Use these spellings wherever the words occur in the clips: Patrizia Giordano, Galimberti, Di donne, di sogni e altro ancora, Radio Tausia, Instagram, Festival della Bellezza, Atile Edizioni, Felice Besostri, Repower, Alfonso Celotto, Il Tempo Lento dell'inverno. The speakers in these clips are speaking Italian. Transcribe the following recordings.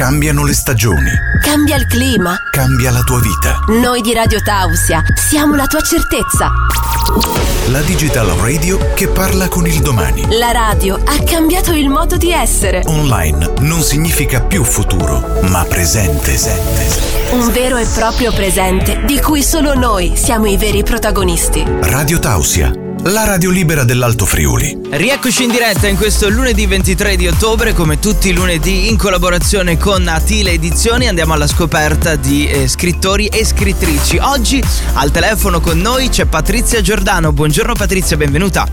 Cambiano le stagioni. Cambia il clima. Cambia la tua vita. Noi di Radio Tausia siamo la tua certezza. La digital radio che parla con il domani. La radio ha cambiato il modo di essere. Online non significa più futuro, ma presente. Un vero e proprio presente di cui solo noi siamo i veri protagonisti. Radio Tausia, la radio libera dell'Alto Friuli. Rieccoci in diretta in questo lunedì 23 di ottobre, come tutti i lunedì, in collaborazione con Atile Edizioni. Andiamo alla scoperta di scrittori e scrittrici. Oggi al telefono con noi c'è Patrizia Giordano. Buongiorno Patrizia, benvenuta.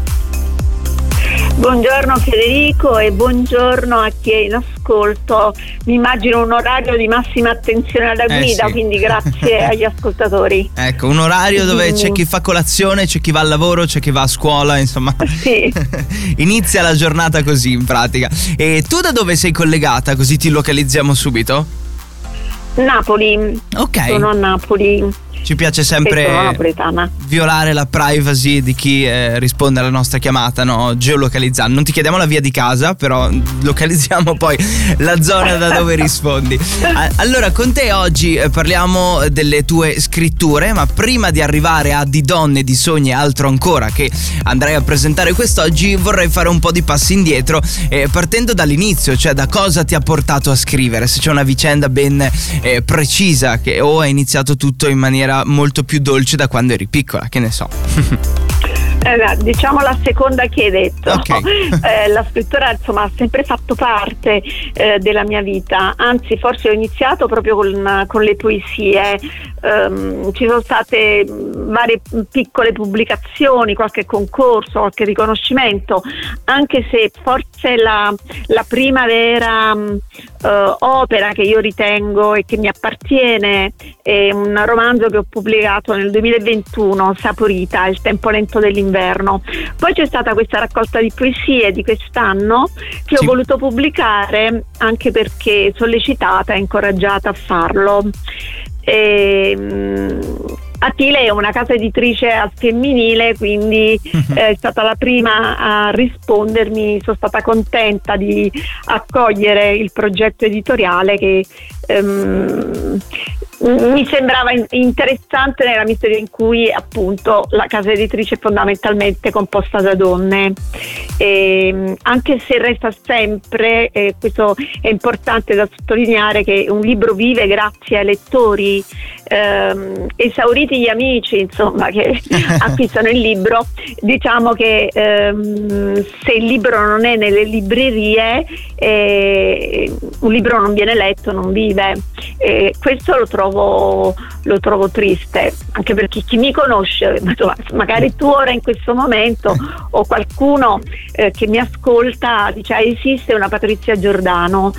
Buongiorno Federico e buongiorno a chi è in ascolto. Mi immagino un orario di massima attenzione alla guida, sì. Quindi grazie agli ascoltatori. Ecco, un orario dove c'è chi fa colazione, c'è chi va al lavoro, c'è chi va a scuola, insomma. Sì. Inizia la giornata così in pratica. E tu da dove sei collegata, così ti localizziamo subito? Napoli. Ok. Sono a Napoli. Ci piace sempre violare la privacy di chi risponde alla nostra chiamata, no? Geolocalizzando. Non ti chiediamo la via di casa, però localizziamo poi la zona da dove rispondi. Allora, con te oggi parliamo delle tue scritture, ma prima di arrivare a Di donne, di sogni e altro ancora, che andrai a presentare quest'oggi, vorrei fare un po' di passi indietro, partendo dall'inizio, cioè da cosa ti ha portato a scrivere, se c'è una vicenda ben precisa che o hai iniziato tutto in maniera molto più dolce da quando eri piccola, che ne so. Diciamo la seconda che hai detto. Okay. La scrittura insomma ha sempre fatto parte della mia vita, anzi forse ho iniziato proprio con le poesie. Ci sono state varie piccole pubblicazioni, qualche concorso, qualche riconoscimento, anche se forse la prima vera opera che io ritengo e che mi appartiene è un romanzo che ho pubblicato nel 2021, Saporita, Il Tempo Lento dell'inverno. Poi c'è stata questa raccolta di poesie di quest'anno che sì. Ho voluto pubblicare anche perché sollecitata e incoraggiata a farlo. Atile è una casa editrice al femminile, quindi è stata la prima a rispondermi. Sono stata contenta di accogliere il progetto editoriale che mi sembrava interessante nella misura in cui appunto la casa editrice è fondamentalmente composta da donne, anche se resta sempre, questo è importante da sottolineare, che un libro vive grazie ai lettori esauriti gli amici, insomma, che acquistano il libro. Diciamo che se il libro non è nelle librerie, un libro non viene letto, non vive. Questo lo trovo triste, anche perché chi mi conosce, magari tu ora in questo momento o qualcuno che mi ascolta dice: esiste una Patrizia Giordano.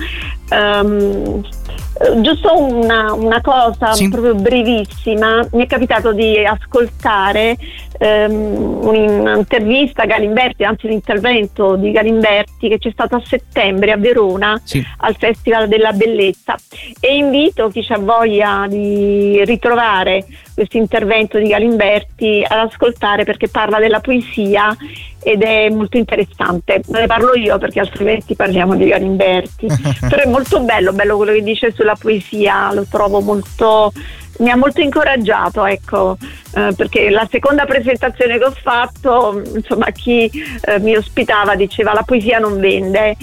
Giusto una cosa, sì. Proprio brevissima, mi è capitato di ascoltare un'intervista a Galimberti, anzi l'intervento di Galimberti che c'è stato a settembre a Verona, sì. Al Festival della Bellezza, e invito chi ha voglia di ritrovare questo intervento di Galimberti ad ascoltare, perché parla della poesia ed è molto interessante. Non ne parlo io perché altrimenti parliamo di Galimberti, però è molto bello quello che dice sulla poesia, lo trovo molto, mi ha molto incoraggiato, ecco, perché la seconda presentazione che ho fatto, insomma, chi mi ospitava diceva: la poesia non vende.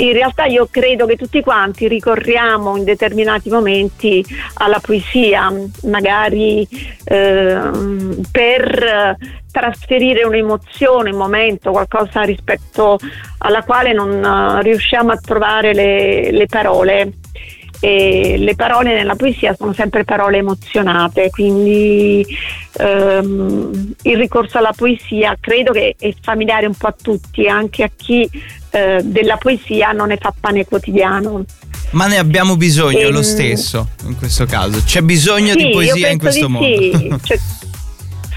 In realtà io credo che tutti quanti ricorriamo in determinati momenti alla poesia, magari per trasferire un'emozione, un momento, qualcosa rispetto alla quale non riusciamo a trovare le parole. E le parole nella poesia sono sempre parole emozionate, quindi il ricorso alla poesia credo che è familiare un po' a tutti, anche a chi della poesia non ne fa pane quotidiano. Ma ne abbiamo bisogno lo stesso, in questo caso c'è bisogno, sì, di poesia in questo mondo. Sì,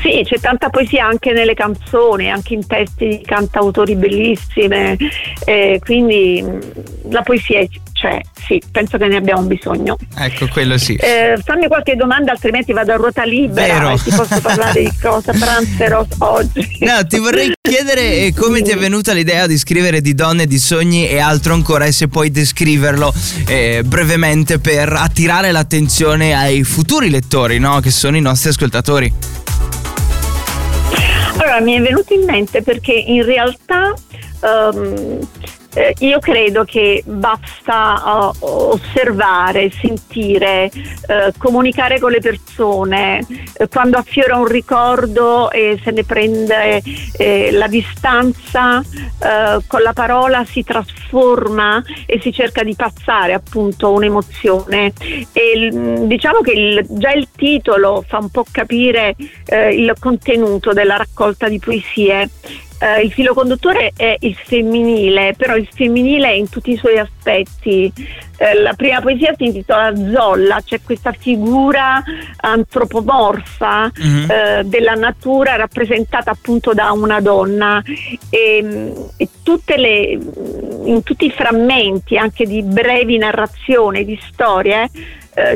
Sì, c'è tanta poesia anche nelle canzoni, anche in testi di cantautori bellissime, quindi la poesia c'è, sì, penso che ne abbiamo bisogno. Ecco, quello sì. Fammi qualche domanda, altrimenti vado a ruota libera. Vero. Ti posso parlare di cosa pranzerò oggi? No, ti vorrei chiedere come ti è venuta l'idea di scrivere Di donne, di sogni e altro ancora, e se puoi descriverlo brevemente per attirare l'attenzione ai futuri lettori, no? Che sono i nostri ascoltatori. Allora, mi è venuto in mente perché in realtà io credo che basta osservare, sentire, comunicare con le persone, quando affiora un ricordo e se ne prende la distanza, con la parola si trasforma e si cerca di passare appunto un'emozione, e diciamo che già il titolo fa un po' capire il contenuto della raccolta di poesie. Il filo conduttore è il femminile, però il femminile in tutti i suoi aspetti. La prima poesia si intitola Zolla, c'è questa figura antropomorfa della natura rappresentata appunto da una donna, e in tutti i frammenti anche di brevi narrazioni, di storie,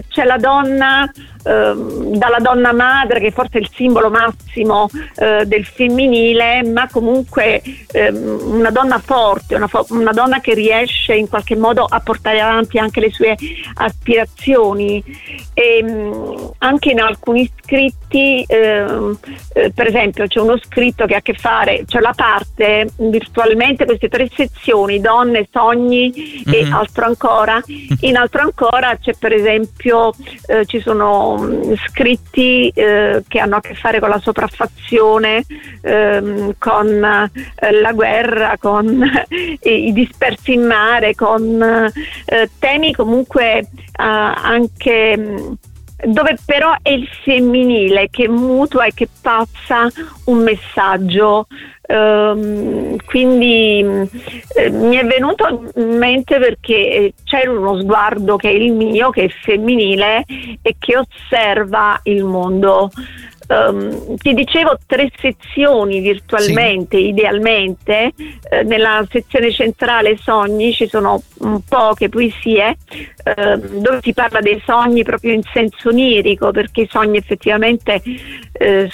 c'è la donna, dalla donna madre, che forse è il simbolo massimo del femminile, ma comunque una donna forte, una donna che riesce in qualche modo a portare avanti anche le sue aspirazioni. E anche in alcuni scritti, per esempio c'è uno scritto che ha a che fare, cioè la parte virtualmente queste tre sezioni, donne, sogni e altro ancora. In altro ancora c'è per esempio ci sono scritti che hanno a che fare con la sopraffazione, con la guerra, con i dispersi in mare, con temi comunque anche dove però è il femminile che mutua e che passa un messaggio. Quindi mi è venuto in mente perché c'è uno sguardo che è il mio, che è femminile e che osserva il mondo. Ti dicevo tre sezioni virtualmente, sì. Idealmente nella sezione centrale sogni ci sono poche poesie dove si parla dei sogni proprio in senso onirico, perché i sogni effettivamente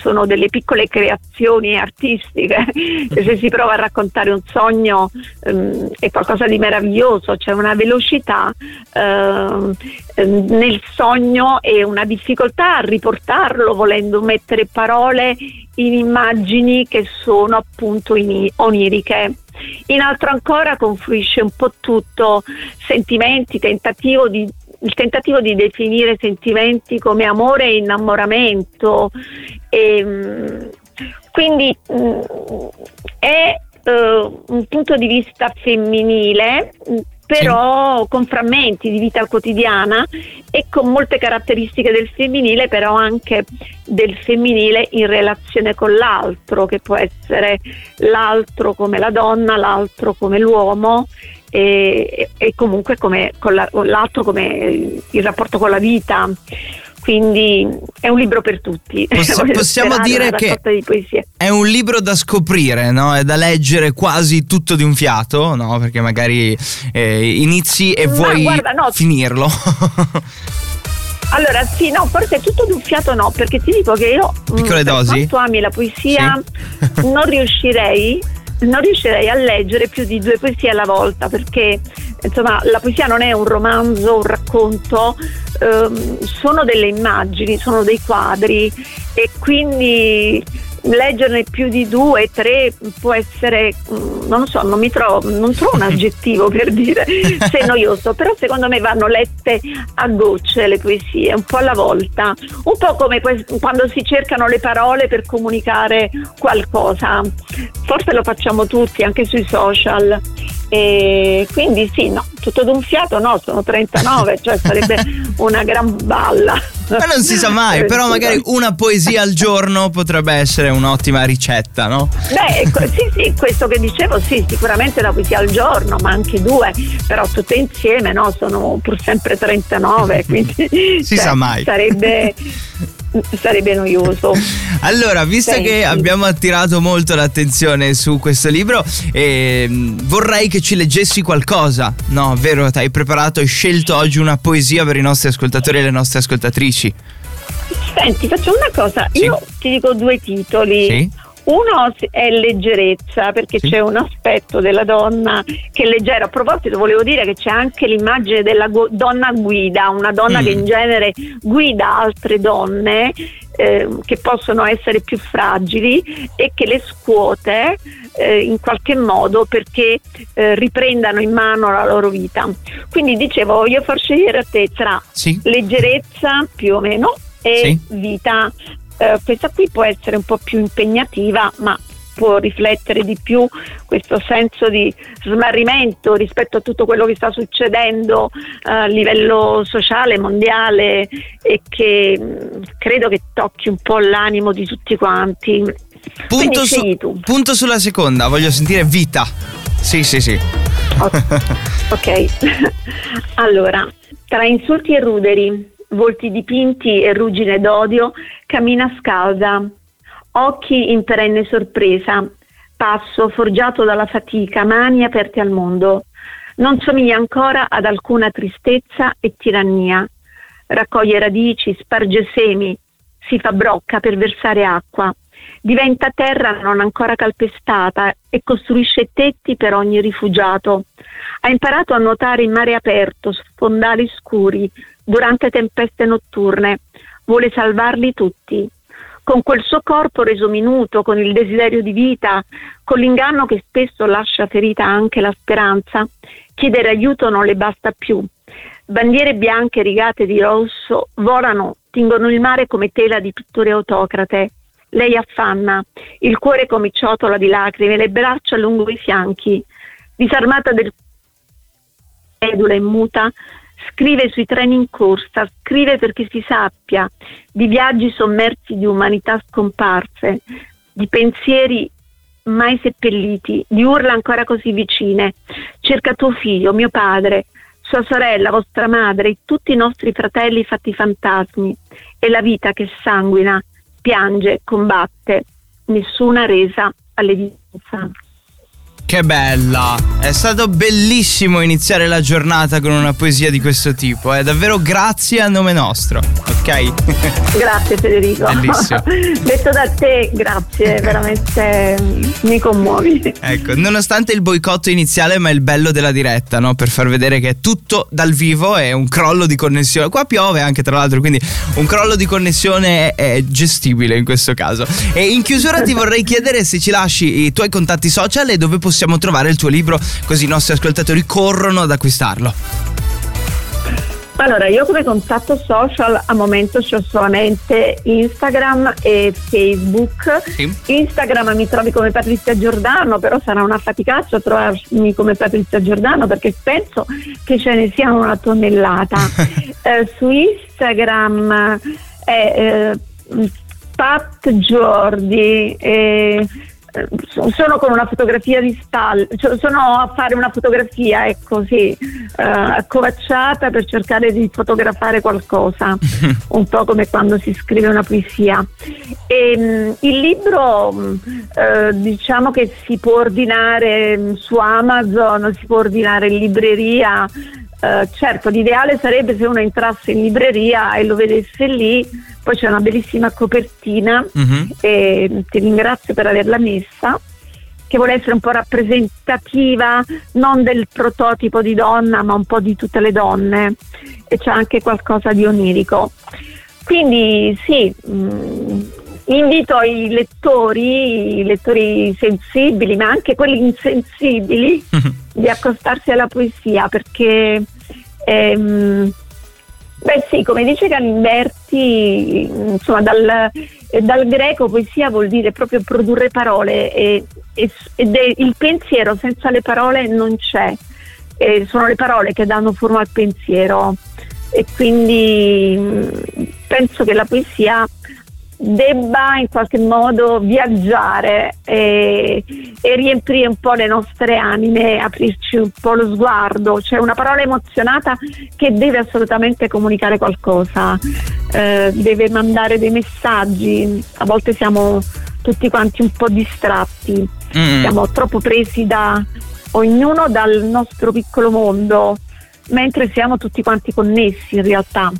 sono delle piccole creazioni artistiche. Se si prova a raccontare un sogno è qualcosa di meraviglioso, c'è una velocità nel sogno e una difficoltà a riportarlo volendo mettere parole in immagini che sono appunto oniriche. In altro ancora confluisce un po' tutto, sentimenti, il tentativo di definire sentimenti come amore e innamoramento, e quindi è un punto di vista femminile, però con frammenti di vita quotidiana e con molte caratteristiche del femminile, però anche del femminile in relazione con l'altro, che può essere l'altro come la donna, l'altro come l'uomo e comunque come con l'altro come il rapporto con la vita. Quindi è un libro per tutti. Possiamo dire che è un libro da scoprire, no? È da leggere quasi tutto di un fiato, no? Perché magari inizi e vuoi finirlo. Allora sì, no, forse tutto di un fiato no, perché ti dico che io, per quanto ami la poesia, sì. non riuscirei a leggere più di due poesie alla volta, perché insomma la poesia non è un romanzo, un racconto, sono delle immagini, sono dei quadri, e quindi leggerne più di due, tre può essere, non lo so, non trovo un aggettivo per dire se è noioso, però secondo me vanno lette a gocce le poesie, un po' alla volta, un po' come quando si cercano le parole per comunicare qualcosa, forse lo facciamo tutti anche sui social, e quindi sì, no, tutto d'un fiato no, sono 39, cioè sarebbe una gran balla. Ma non si sa mai, però magari una poesia al giorno potrebbe essere un'ottima ricetta, no? Beh, sì, questo che dicevo, sì, sicuramente una poesia al giorno, ma anche due, però tutte insieme, no? Sono pur sempre 39, quindi si sa mai. Sarebbe sarebbe noioso. Allora, visto che abbiamo attirato molto l'attenzione su questo libro, vorrei che ci leggessi qualcosa, no? Vero? Hai preparato e scelto oggi una poesia per i nostri ascoltatori e le nostre ascoltatrici. Senti, faccio una cosa, sì. Io ti dico due titoli, sì. Uno è leggerezza, perché sì. C'è un aspetto della donna che è leggera. A proposito, volevo dire che c'è anche l'immagine della donna guida, una donna che in genere guida altre donne che possono essere più fragili e che le scuote in qualche modo perché riprendano in mano la loro vita. Quindi dicevo, voglio far scegliere a te tra sì. leggerezza più o meno e sì. vita. Questa qui può essere un po' più impegnativa, ma può riflettere di più questo senso di smarrimento rispetto a tutto quello che sta succedendo a livello sociale, mondiale, e che credo che tocchi un po' l'animo di tutti quanti. Punto sulla seconda, voglio sentire vita. Sì, sì, sì. Ok. Allora, tra insulti e ruderi, volti dipinti e ruggine d'odio, cammina scalda, occhi in perenne sorpresa, passo forgiato dalla fatica, mani aperte al mondo. Non somiglia ancora ad alcuna tristezza e tirannia. Raccoglie radici, sparge semi, si fa brocca per versare acqua. Diventa terra non ancora calpestata e costruisce tetti per ogni rifugiato. Ha imparato a nuotare in mare aperto, su fondali scuri, durante tempeste notturne. Vuole salvarli tutti. Con quel suo corpo reso minuto, con il desiderio di vita, con l'inganno che spesso lascia ferita anche la speranza, chiedere aiuto non le basta più. Bandiere bianche rigate di rosso volano, tingono il mare come tela di pitture autocrate. Lei affanna, il cuore come ciotola di lacrime, le braccia lungo i fianchi. Disarmata del edula e muta, scrive sui treni in corsa, scrive perché si sappia, di viaggi sommersi di umanità scomparse, di pensieri mai seppelliti, di urla ancora così vicine. Cerca tuo figlio, mio padre, sua sorella, vostra madre, tutti i nostri fratelli fatti fantasmi, e la vita che sanguina, piange, combatte, nessuna resa all'evidenza. Che bella! È stato bellissimo iniziare la giornata con una poesia di questo tipo, è davvero grazie a nome nostro, ok? Grazie Federico. Bellissimo. Detto da te, grazie, veramente mi commuovi. Ecco, nonostante il boicotto iniziale, ma è il bello della diretta, no? Per far vedere che è tutto dal vivo, è un crollo di connessione. Qua piove anche, tra l'altro, quindi un crollo di connessione è gestibile in questo caso. E in chiusura ti vorrei chiedere se ci lasci i tuoi contatti social e dove possiamo trovare il tuo libro, così i nostri ascoltatori corrono ad acquistarlo. Allora, io come contatto social al momento c'ho solamente Instagram e Facebook. Sì. Instagram mi trovi come Patrizia Giordano, però sarà una faticaccia trovarmi come Patrizia Giordano, perché penso che ce ne siano una tonnellata. Su Instagram è Pat Giordi, sono con una fotografia di spalle, cioè sono a fare una fotografia, ecco, sì, accovacciata per cercare di fotografare qualcosa, un po' come quando si scrive una poesia. E il libro diciamo che si può ordinare su Amazon, si può ordinare in libreria. Certo, l'ideale sarebbe se uno entrasse in libreria e lo vedesse lì, poi c'è una bellissima copertina, e ti ringrazio per averla messa, che vuole essere un po' rappresentativa non del prototipo di donna, ma un po' di tutte le donne, e c'è anche qualcosa di onirico. Quindi sì, invito i lettori sensibili, ma anche quelli insensibili, di accostarsi alla poesia, perché beh sì, come dice Galimberti, insomma, dal greco poesia vuol dire proprio produrre parole, ed è il pensiero senza le parole non c'è, sono le parole che danno forma al pensiero, e quindi penso che la poesia debba in qualche modo viaggiare e riempire un po' le nostre anime, aprirci un po' lo sguardo. C'è una parola emozionata che deve assolutamente comunicare qualcosa, deve mandare dei messaggi. A volte siamo tutti quanti un po' distratti, siamo troppo presi da ognuno dal nostro piccolo mondo, mentre siamo tutti quanti connessi in realtà.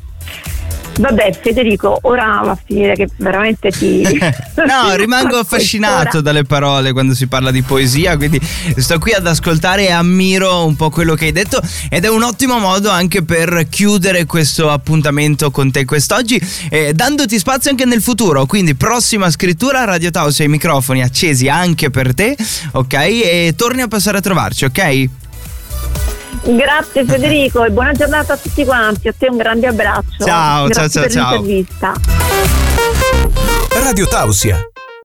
Vabbè, Federico, ora va a finire che veramente ti... No, rimango affascinato dalle parole quando si parla di poesia, quindi sto qui ad ascoltare e ammiro un po' quello che hai detto, ed è un ottimo modo anche per chiudere questo appuntamento con te quest'oggi, dandoti spazio anche nel futuro. Quindi prossima scrittura, Radio Tausia, i microfoni accesi anche per te, ok? E torni a passare a trovarci, ok? Grazie Federico e buona giornata a tutti quanti, a te un grande abbraccio. Ciao, grazie ciao. Radio Tausia.